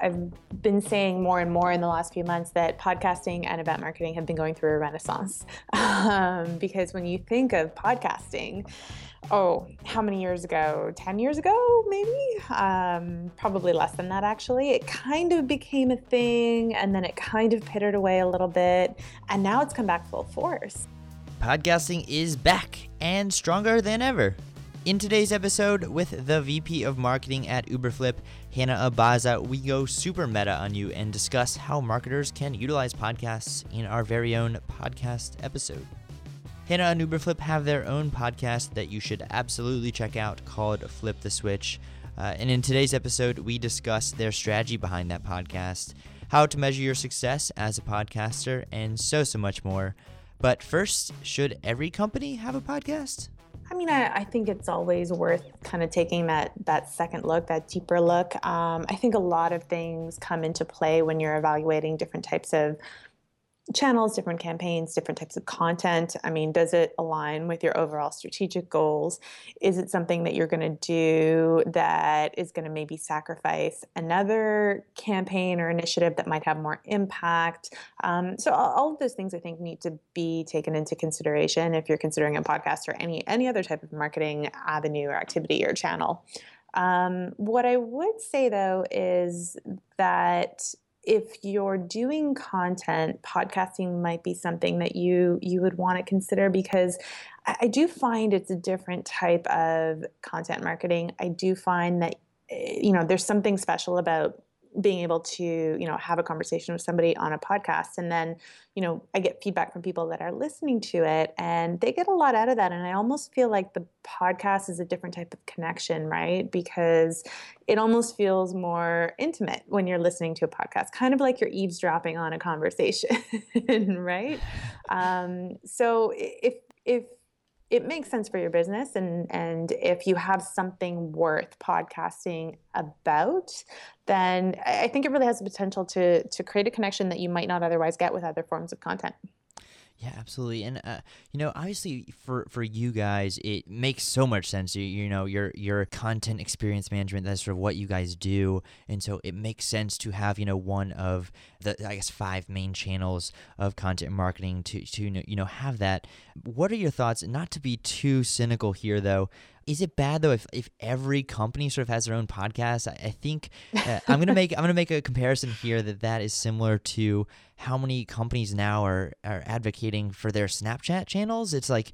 I've been saying more and more in the last few months that podcasting and event marketing have been going through a renaissance. Because when you think of podcasting, how many years ago? 10 years ago, maybe? Probably less than that, actually. It kind of became a thing, and then it kind of pittered away a little bit, and now it's come back full force. Podcasting is back and stronger than ever. In today's episode with the VP of Marketing at Uberflip, Hannah Abaza, we go super meta on you and discuss how marketers can utilize podcasts in our very own podcast episode. Hannah and Uberflip have their own podcast that you should absolutely check out called Flip the Switch. And in today's episode, we discuss their strategy behind that podcast, how to measure your success as a podcaster, and so much more. But first, should every company have a podcast? I mean, I think it's always worth kind of taking that second look, that deeper look. I think a lot of things come into play when you're evaluating different types of channels, different campaigns, different types of content. I mean, does it align with your overall strategic goals? Is it something that you're going to do that is going to maybe sacrifice another campaign or initiative that might have more impact? So all of those things I think need to be taken into consideration if you're considering a podcast or any other type of marketing avenue or activity or channel. What I would say though is that if you're doing content, podcasting might be something that you would want to consider, because I do find it's a different type of content marketing. I do find that, there's something special about being able to, have a conversation with somebody on a podcast. And then, I get feedback from people that are listening to it and they get a lot out of that. And I almost feel like the podcast is a different type of connection, right? Because it almost feels more intimate when you're listening to a podcast, kind of like you're eavesdropping on a conversation, right? So if it makes sense for your business, and if you have something worth podcasting about, then I think it really has the potential to create a connection that you might not otherwise get with other forms of content. Yeah, absolutely. And, obviously for you guys, it makes so much sense. Your content experience management, that's sort of what you guys do. And so it makes sense to have, one of the, five main channels of content marketing to have that. What are your thoughts? Not to be too cynical here, though. Is it bad though if every company sort of has their own podcast? I think I'm gonna make a comparison here that is similar to how many companies now are advocating for their Snapchat channels. It's like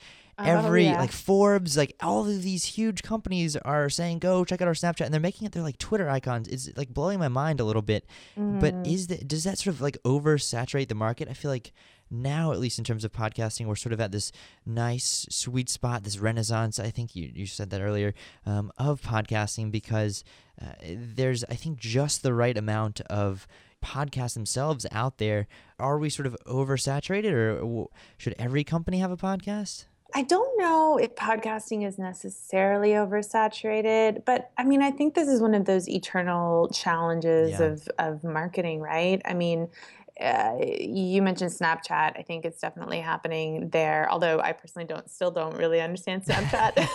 Forbes, like all of these huge companies are saying, go check out our Snapchat, and they're making it, they're like Twitter icons. It's like blowing my mind a little bit. Mm. But does that sort of like oversaturate the market? I feel like now, at least in terms of podcasting, we're sort of at this nice sweet spot, this renaissance, I think you said that earlier, of podcasting, because there's, I think, just the right amount of podcasts themselves out there. Are we sort of oversaturated, or should every company have a podcast? I don't know if podcasting is necessarily oversaturated, but I mean, I think this is one of those eternal challenges of marketing, right? I mean, you mentioned Snapchat. I think it's definitely happening there, although I personally don't really understand Snapchat.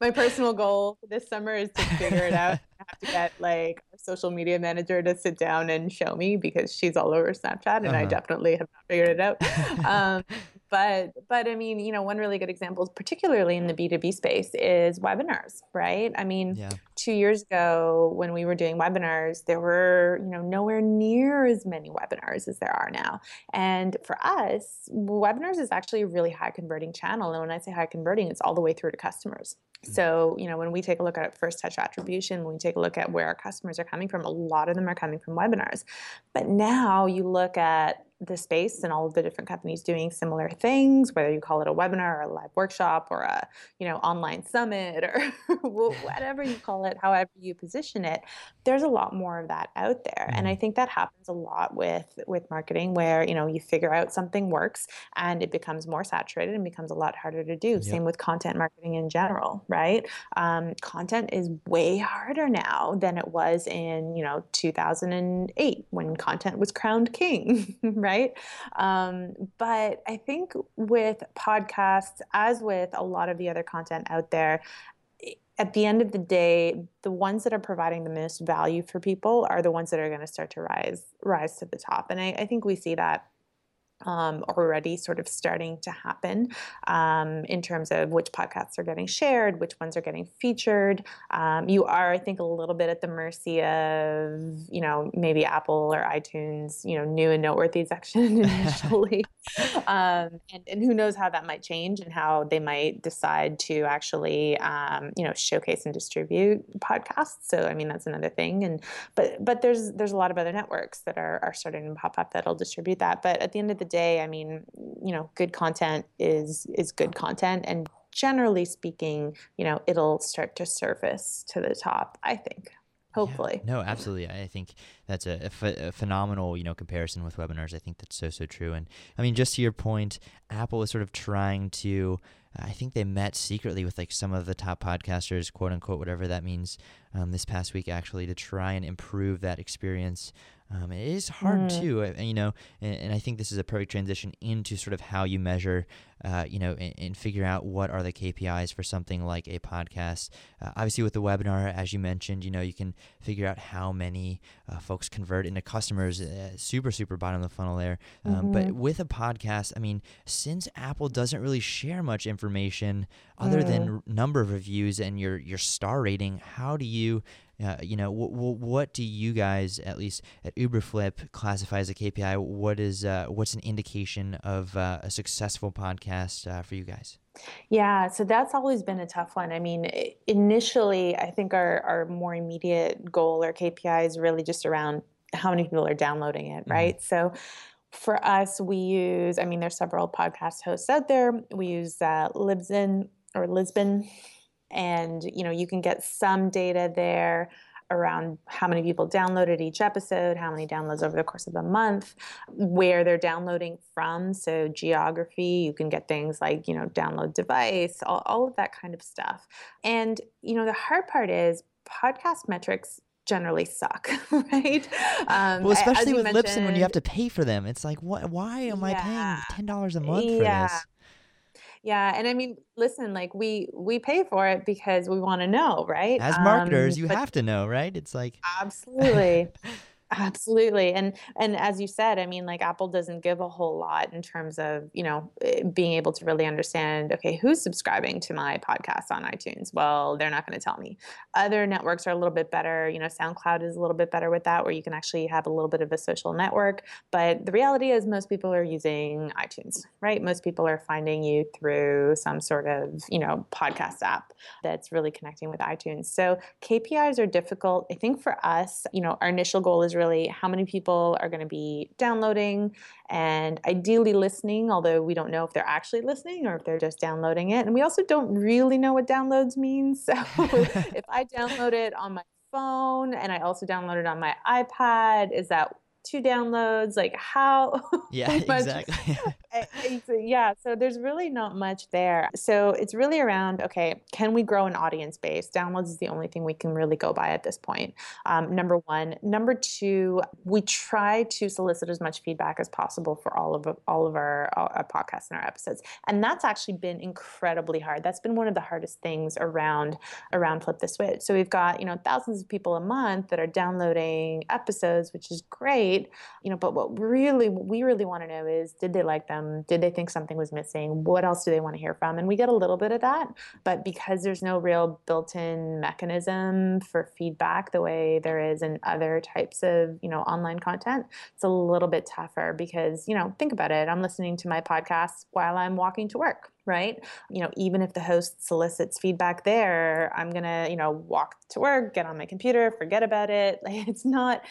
My personal goal this summer is to figure it out. I have to get like a social media manager to sit down and show me, because she's all over Snapchat and I definitely have not figured it out. But I mean, one really good example, particularly in the B2B space, is webinars, right? I mean, 2 years ago when we were doing webinars, there were, nowhere near as many webinars as there are now. And for us, webinars is actually a really high converting channel. And when I say high converting, it's all the way through to customers. So, when we take a look at first touch attribution, when we take a look at where our customers are coming from, a lot of them are coming from webinars. But now you look at the space and all of the different companies doing similar things, whether you call it a webinar or a live workshop or a, online summit or whatever you call it, however you position it, there's a lot more of that out there. And I think that happens a lot with marketing, where, you figure out something works and it becomes more saturated and becomes a lot harder to do. Yep. Same with content marketing in general, right? Content is way harder now than it was in, 2008 when content was crowned king, right? Right? But I think with podcasts, as with a lot of the other content out there, at the end of the day, the ones that are providing the most value for people are the ones that are going to start to rise to the top. And I think we see that already sort of starting to happen in terms of which podcasts are getting shared, which ones are getting featured. You are, I think, a little bit at the mercy of, you know, maybe Apple or iTunes, you know, new and noteworthy section initially. And who knows how that might change and how they might decide to actually, you know, showcase and distribute podcasts. So, I mean, that's another thing. And, but there's a lot of other networks that are starting to pop up that'll distribute that. But at the end of the day, I mean, you know, good content is good content, and generally speaking, you know, it'll start to surface to the top, I think. Hopefully. Yeah, no, absolutely. I think that's a phenomenal, you know, comparison with webinars. I think that's so true. And I mean, just to your point, Apple is sort of trying to, I think they met secretly with like some of the top podcasters, quote unquote, whatever that means, this past week actually, to try and improve that experience. It is hard too, you know, and I think this is a perfect transition into sort of how you measure, you know, and figure out what are the KPIs for something like a podcast. Obviously with the webinar, as you mentioned, you know, you can figure out how many folks convert into customers, super bottom of the funnel there. But with a podcast, I mean, since Apple doesn't really share much information other than number of reviews and your star rating, how do you... you know, what do you guys, at least at Uberflip, classify as a KPI? What is what's an indication of a successful podcast for you guys? Yeah, so that's always been a tough one. I mean, initially, I think our more immediate goal or KPI is really just around how many people are downloading it, right? So for us, we use, I mean, there's several podcast hosts out there. We use Libsyn. And, you know, you can get some data there around how many people downloaded each episode, how many downloads over the course of the month, where they're downloading from. So geography, you can get things like, you know, download device, all of that kind of stuff. And, you know, the hard part is podcast metrics generally suck, right? Well, especially with Libsyn, when you have to pay for them. It's like, what? Why am I paying $10 a month for this? Yeah. And I mean, listen, like we pay for it because we want to know, right? As marketers, you have to know, right? It's like. Absolutely. Absolutely. And as you said, I mean, like Apple doesn't give a whole lot in terms of, you know, being able to really understand, okay, who's subscribing to my podcast on iTunes? Well, they're not going to tell me. Other networks are a little bit better. You know, SoundCloud is a little bit better with that, where you can actually have a little bit of a social network. But the reality is most people are using iTunes, right? Most people are finding you through some sort of, you know, podcast app that's really connecting with iTunes. So KPIs are difficult. I think for us, you know, our initial goal is really how many people are going to be downloading and ideally listening, although we don't know if they're actually listening or if they're just downloading it. And we also don't really know what downloads means. So if I download it on my phone and I also download it on my iPad, is that two downloads? Like how? Yeah, exactly. Yeah, so there's really not much there. So it's really around, okay, can we grow an audience base? Downloads is the only thing we can really go by at this point, number one. Number two, we try to solicit as much feedback as possible for all of our podcasts and our episodes. And that's actually been incredibly hard. That's been one of the hardest things around Flip the Switch. So we've got, you know, thousands of people a month that are downloading episodes, which is great, you know, but what we really want to know is, did they like them? Did they think something was missing? What else do they want to hear from? And we get a little bit of that, but because there's no real built-in mechanism for feedback the way there is in other types of, you know, online content, it's a little bit tougher because, you know, think about it. I'm listening to my podcast while I'm walking to work, right? You know, even if the host solicits feedback there, I'm going to, you know, walk to work, get on my computer, forget about it. Like it's not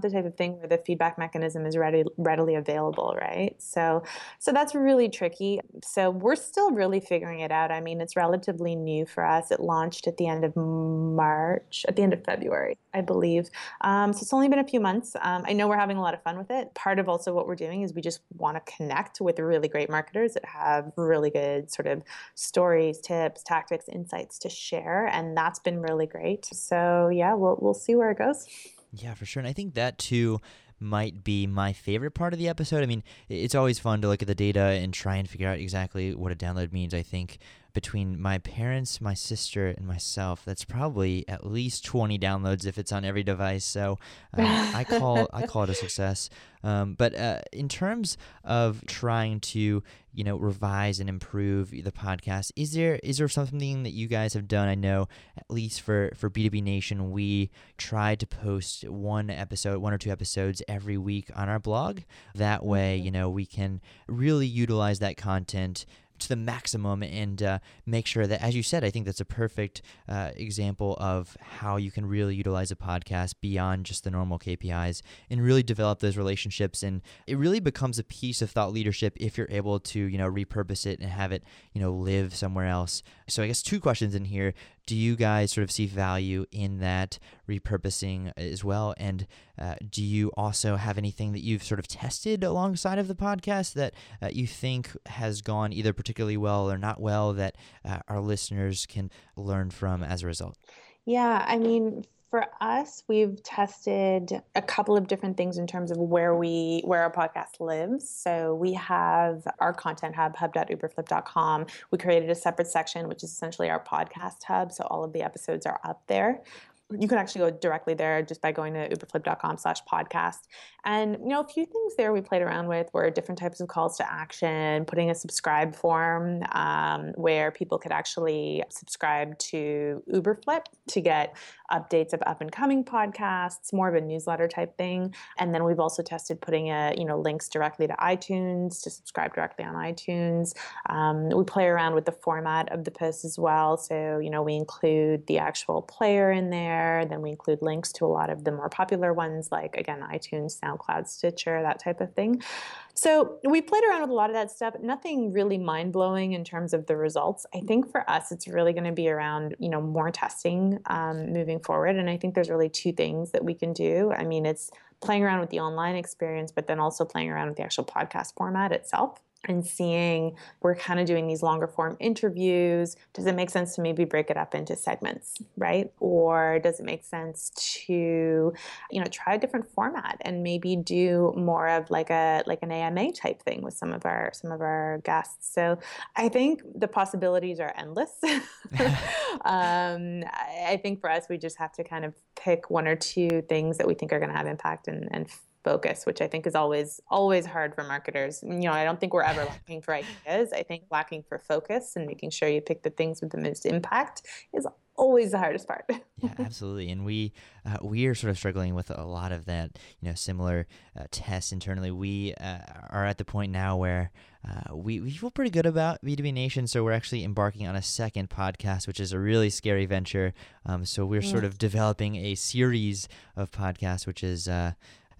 the type of thing where the feedback mechanism is readily available, right? So that's really tricky. So we're still really figuring it out. I mean, it's relatively new for us. It launched at the end of March, at the end of February, I believe. So it's only been a few months. I know we're having a lot of fun with it. Part of also what we're doing is we just want to connect with really great marketers that have really good sort of stories, tips, tactics, insights to share. And that's been really great. So yeah, we'll see where it goes. Yeah, for sure. And I think that too might be my favorite part of the episode. I mean, it's always fun to look at the data and try and figure out exactly what a download means. I think between my parents, my sister, and myself, that's probably at least 20 downloads if it's on every device. So I call it a success. But in terms of trying to, revise and improve the podcast, is there something that you guys have done? I know at least for B2B Nation, we tried to post one or two episodes every week on our blog. That way, we can really utilize that content to the maximum and make sure that, as you said, I think that's a perfect example of how you can really utilize a podcast beyond just the normal KPIs and really develop those relationships. And it really becomes a piece of thought leadership if you're able to, repurpose it and have it, live somewhere else. So I guess two questions in here. Do you guys sort of see value in that repurposing as well? And do you also have anything that you've sort of tested alongside of the podcast that you think has gone either particularly well or not well that our listeners can learn from as a result? Yeah, for us, we've tested a couple of different things in terms of where our podcast lives. So we have our content hub.uberflip.com. We created a separate section, which is essentially our podcast hub. So all of the episodes are up there. You can actually go directly there just by going to uberflip.com/podcast. And, a few things there we played around with were different types of calls to action, putting a subscribe form where people could actually subscribe to Uberflip to get updates of up-and-coming podcasts, more of a newsletter type thing. And then we've also tested putting links directly to iTunes, to subscribe directly on iTunes. We play around with the format of the post as well. So, we include the actual player in there. Then we include links to a lot of the more popular ones like, again, iTunes, SoundCloud, Stitcher, that type of thing. So we played around with a lot of that stuff, nothing really mind-blowing in terms of the results. I think for us, it's really going to be around, more testing moving forward. And I think there's really two things that we can do. It's playing around with the online experience, but then also playing around with the actual podcast format itself. And seeing, we're kind of doing these longer form interviews. Does it make sense to maybe break it up into segments, right? Or does it make sense to, try a different format and maybe do more of like an AMA type thing with some of our guests? So I think the possibilities are endless. I think for us, we just have to kind of pick one or two things that we think are going to have impact and focus, which I think is always hard for marketers. I don't think we're ever lacking for ideas. I think lacking for focus and making sure you pick the things with the most impact is always the hardest part. Yeah, absolutely. And we are sort of struggling with a lot of that, similar tests internally. We are at the point now where we feel pretty good about B2B Nation, so we're actually embarking on a second podcast, which is a really scary venture. So we're sort of developing a series of podcasts, which is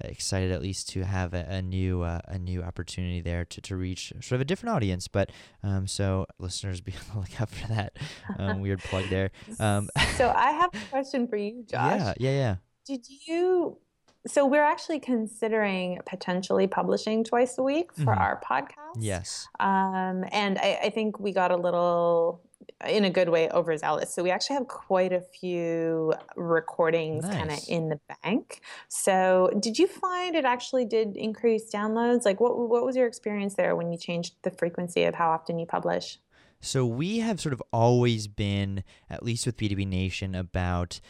excited at least to have a new opportunity there to reach sort of a different audience, but so listeners, be on the lookout for that weird plug there. So I have a question for you, Josh. Yeah. So we're actually considering potentially publishing twice a week for our podcast. Yes. And I think we got a little, in a good way, overzealous. So we actually have quite a few recordings kind of in the bank. So did you find it actually did increase downloads? Like what was your experience there when you changed the frequency of how often you publish? So we have sort of always been, at least with B2B Nation, about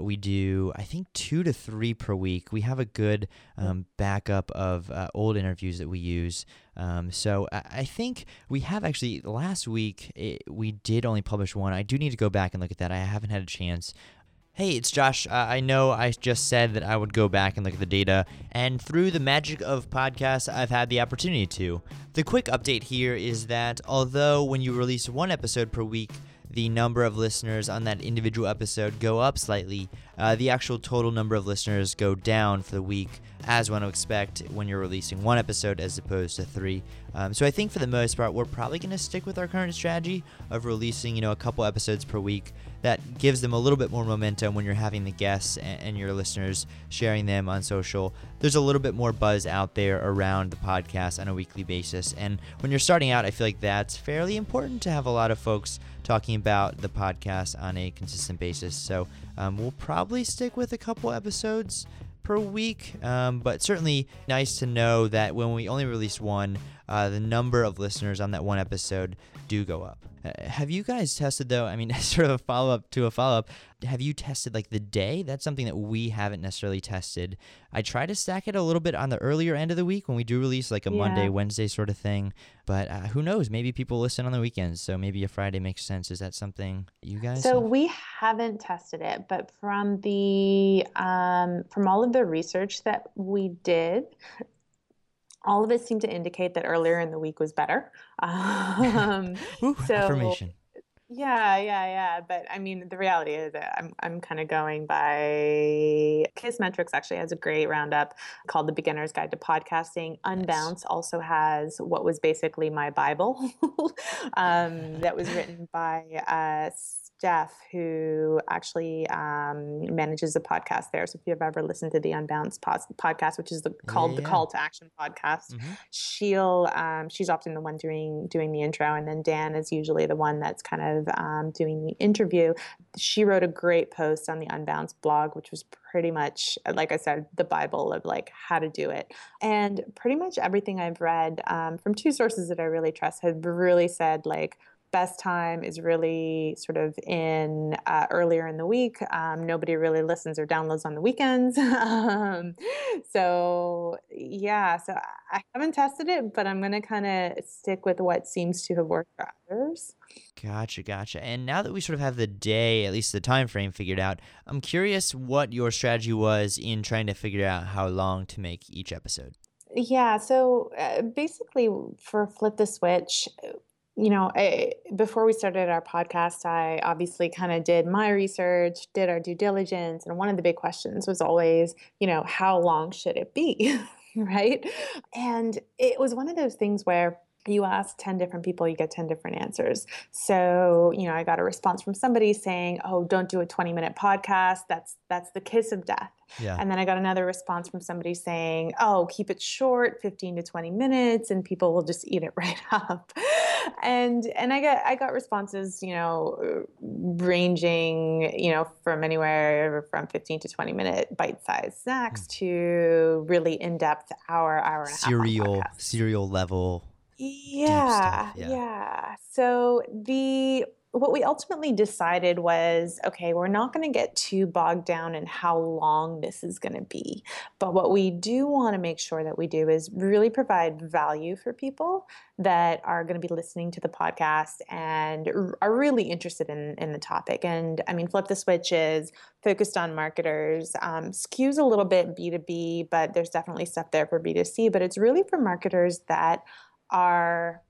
we do, I think, 2 to 3 per week. We have a good backup of old interviews that we use. So I think we have actually, last week, we did only publish one. I do need to go back and look at that. I haven't had a chance. Hey, it's Josh. I know I just said that I would go back and look at the data, and through the magic of podcasts, I've had the opportunity to. The quick update here is that although when you release one episode per week, the number of listeners on that individual episode go up slightly, the actual total number of listeners go down for the week, as one would expect when you're releasing one episode as opposed to 3. So I think for the most part, we're probably going to stick with our current strategy of releasing, a couple episodes per week. That gives them a little bit more momentum when you're having the guests and your listeners sharing them on social. There's a little bit more buzz out there around the podcast on a weekly basis. And when you're starting out, I feel like that's fairly important to have a lot of folks talking about the podcast on a consistent basis. So we'll probably stick with a couple episodes per week, but certainly nice to know that when we only release one, the number of listeners on that one episode do go up. Have you guys tested, though, I mean, sort of a follow-up to a follow-up, have you tested like the day? That's something that we haven't necessarily tested. I try to stack it a little bit on the earlier end of the week when we do release like a Monday, Wednesday sort of thing. But who knows? Maybe people listen on the weekends. So maybe a Friday makes sense. Is that something you guys? So we haven't tested it, but from the from all of the research that we did, all of it seemed to indicate that earlier in the week was better. Ooh, so, affirmation. Yeah. But I mean, the reality is that I'm kind of going by Kissmetrics actually has a great roundup called The Beginner's Guide to Podcasting. Unbounce also has what was basically my Bible that was written by Jeff, who actually manages a podcast there. So if you've ever listened to the Unbounce podcast, which is called the Call to Action podcast, she's often the one doing the intro, and then Dan is usually the one that's kind of doing the interview. She wrote a great post on the Unbounce blog, which was pretty much, like I said, the Bible of like how to do it. And pretty much everything I've read from two sources that I really trust have really said like, best time is really sort of in earlier in the week. Nobody really listens or downloads on the weekends. So I haven't tested it, but I'm going to kind of stick with what seems to have worked for others. Gotcha. And now that we sort of have the day, at least the time frame figured out, I'm curious what your strategy was in trying to figure out how long to make each episode. Yeah, so basically for Flip the Switch, you know, before we started our podcast, I obviously kind of did my research, did our due diligence. And one of the big questions was always, you know, how long should it be? Right. And it was one of those things where you ask 10 different people, you get 10 different answers. So, you know, I got a response from somebody saying, oh, don't do a 20-minute podcast. That's the kiss of death. Yeah. And then I got another response from somebody saying, oh, keep it short, 15 to 20 minutes, and people will just eat it right up. And I got responses, you know, ranging, you know, from anywhere from 15 to 20 minute bite-sized snacks to really in-depth hour and a half podcasts. Serial level. Yeah. So what we ultimately decided was, okay, we're not going to get too bogged down in how long this is going to be. But what we do want to make sure that we do is really provide value for people that are going to be listening to the podcast and are really interested in the topic. And I mean, Flip the Switch is focused on marketers, skews a little bit B2B, but there's definitely stuff there for B2C. But it's really for marketers that are,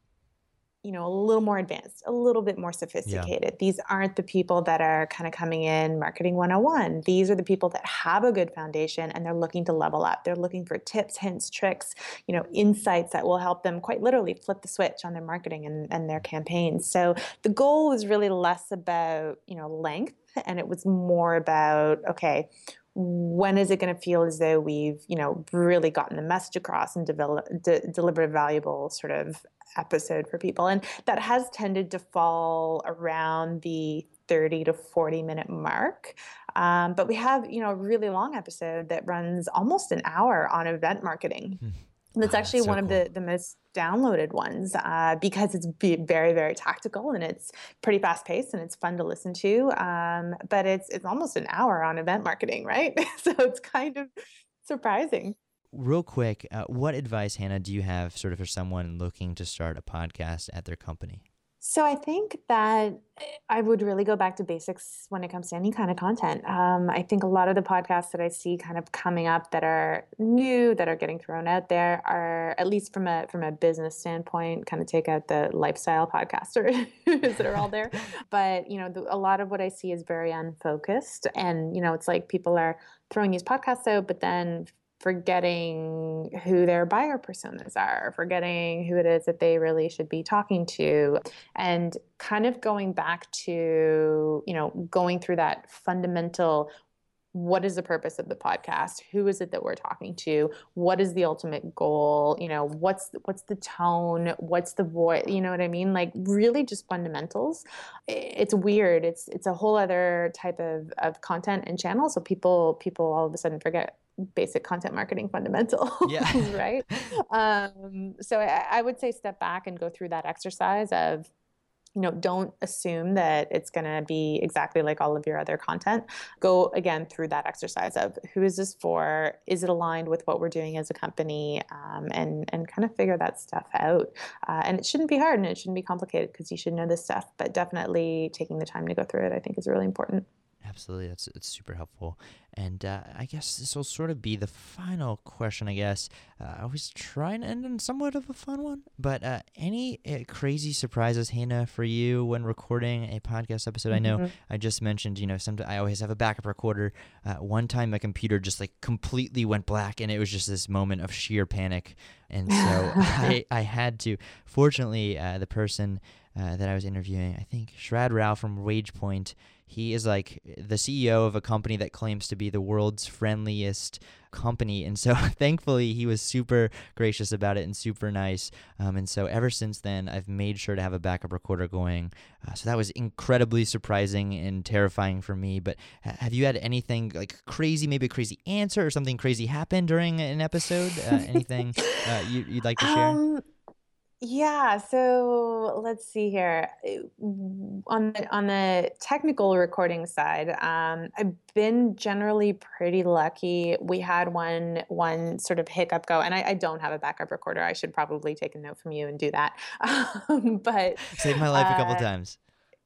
you know, a little more advanced, a little bit more sophisticated. Yeah. These aren't the people that are kind of coming in marketing 101. These are the people that have a good foundation and they're looking to level up. They're looking for tips, hints, tricks, you know, insights that will help them quite literally flip the switch on their marketing and their campaigns. So the goal was really less about, you know, length, and it was more about, okay, when is it going to feel as though we've, you know, really gotten the message across and delivered a valuable sort of episode for people? And that has tended to fall around the 30 to 40 minute mark. But we have, you know, a really long episode that runs almost an hour on event marketing. That's actually one of the most downloaded ones because it's very, very tactical and it's pretty fast paced and it's fun to listen to. But it's almost an hour on event marketing, right? So it's kind of surprising. Real quick, what advice, Hannah, do you have sort of for someone looking to start a podcast at their company? So I think that I would really go back to basics when it comes to any kind of content. I think a lot of the podcasts that I see kind of coming up that are new, that are getting thrown out there are, at least from a business standpoint, kind of take out the lifestyle podcasters that are all there. But, you know, a lot of what I see is very unfocused. And, you know, it's like people are throwing these podcasts out, but then forgetting who their buyer personas are, forgetting who it is that they really should be talking to, and kind of going back to, you know, going through that fundamental, what is the purpose of the podcast? Who is it that we're talking to? What is the ultimate goal? You know, what's the tone? What's the voice? You know what I mean? Like really just fundamentals. It's weird. It's a whole other type of content and channel. So people all of a sudden forget basic content marketing fundamentals, right? So I would say step back and go through that exercise of don't assume that it's going to be exactly like all of your other content. Go again through that exercise of who is this for? Is it aligned with what we're doing as a company? And kind of figure that stuff out. And it shouldn't be hard and it shouldn't be complicated because you should know this stuff, but definitely taking the time to go through it, I think, is really important. Absolutely. It's super helpful. And I guess this will sort of be the final question, I guess. I always try and end on somewhat of a fun one, but any crazy surprises, Hannah, for you when recording a podcast episode? Mm-hmm. I know I just mentioned, sometimes I always have a backup recorder. One time my computer just completely went black and it was just this moment of sheer panic. And so I had to, fortunately, the person that I was interviewing, I think Shrad Rao from WagePoint, he is the CEO of a company that claims to be the world's friendliest company. And so thankfully he was super gracious about it and super nice. And so ever since then, I've made sure to have a backup recorder going. So that was incredibly surprising and terrifying for me. But have you had anything crazy, maybe a crazy answer or something crazy happen during an episode? Anything you'd like to share? Yeah, so let's see here. On the technical recording side, I've been generally pretty lucky. We had one sort of hiccup go, and I don't have a backup recorder. I should probably take a note from you and do that. But saved my life a couple times.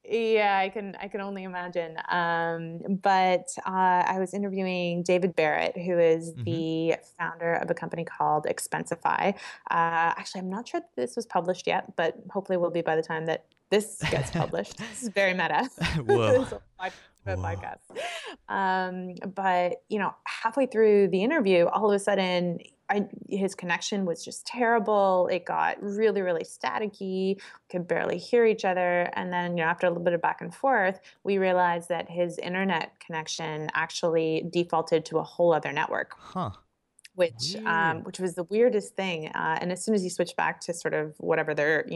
Yeah, I can only imagine. But I was interviewing David Barrett, who is the founder of a company called Expensify. Actually, I'm not sure that this was published yet, but hopefully will be by the time that this gets published. This is very meta. Whoa. Podcast. But halfway through the interview, all of a sudden his connection was just terrible. It got really, really staticky. We could barely hear each other. And then, after a little bit of back and forth, we realized that his internet connection actually defaulted to a whole other network. Huh. Which was the weirdest thing. And as soon as you switch back to sort of whatever their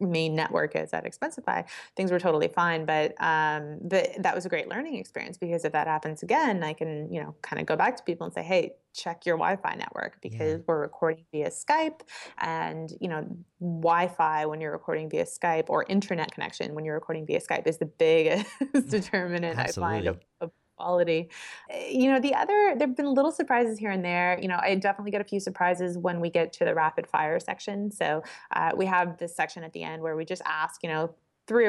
main network is at Expensify, things were totally fine. But that was a great learning experience because if that happens again, I can, kind of go back to people and say, hey, check your Wi-Fi network because we're recording via Skype and, Wi-Fi when you're recording via Skype or internet connection when you're recording via Skype is the biggest determinant I find of quality. There've been little surprises here and there. I definitely get a few surprises when we get to the rapid fire section. So we have this section at the end where we just ask, 3 or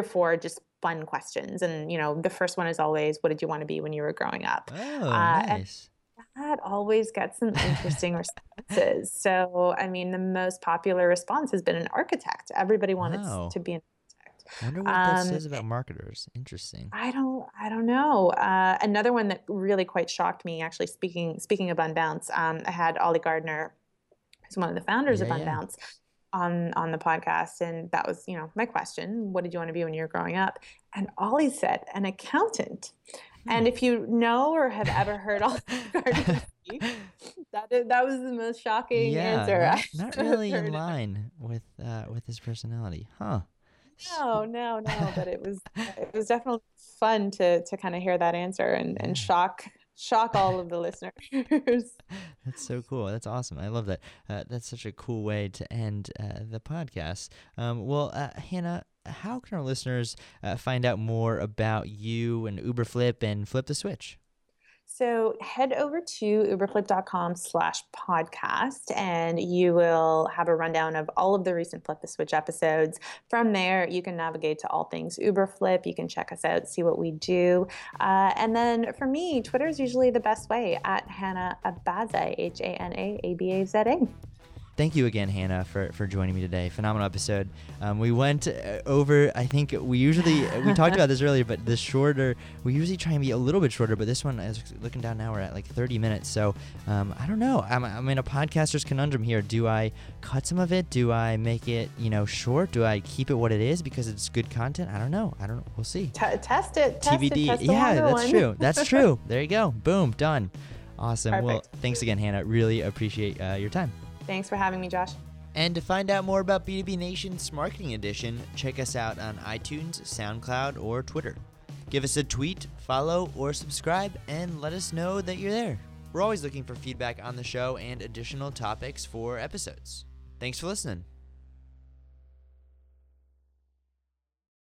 4 just fun questions. And, the first one is always, what did you want to be when you were growing up? Oh, nice. That always gets some interesting responses. So, the most popular response has been an architect. Everybody wanted to be an I wonder what that says about marketers. Interesting. I don't know. Another one that really quite shocked me, actually, speaking of Unbounce, I had Ollie Gardner, who's one of the founders of Unbounce, on the podcast, and that was, my question: what did you want to be when you were growing up? And Ollie said, an accountant. And if you know or have ever heard Ollie Gardner speak, that was the most shocking answer. Not really in line with his personality, huh? No, but it was definitely fun to kind of hear that answer and shock all of the listeners. That's so cool. That's awesome. I love that. That's such a cool way to end the podcast. Hannah, how can our listeners find out more about you and Uberflip and Flip the Switch? So head over to uberflip.com/podcast and you will have a rundown of all of the recent Flip the Switch episodes. From there, you can navigate to all things Uberflip. You can check us out, see what we do. And then for me, Twitter is usually the best way at Hannah Abaza, Hannaabaza. Thank you again, Hannah, for joining me today. Phenomenal episode. We went over, I think we talked about this earlier, but we usually try and be a little bit shorter, but this one, I was looking down now, we're at 30 minutes. So I don't know. I'm in a podcaster's conundrum here. Do I cut some of it? Do I make it, short? Do I keep it what it is because it's good content? I don't know. We'll see. Test it. TBD. Test True. That's true. There you go. Boom. Done. Awesome. Perfect. Well, thanks again, Hannah. Really appreciate your time. Thanks for having me, Josh. And to find out more about B2B Nation's Marketing Edition, check us out on iTunes, SoundCloud, or Twitter. Give us a tweet, follow, or subscribe, and let us know that you're there. We're always looking for feedback on the show and additional topics for episodes. Thanks for listening.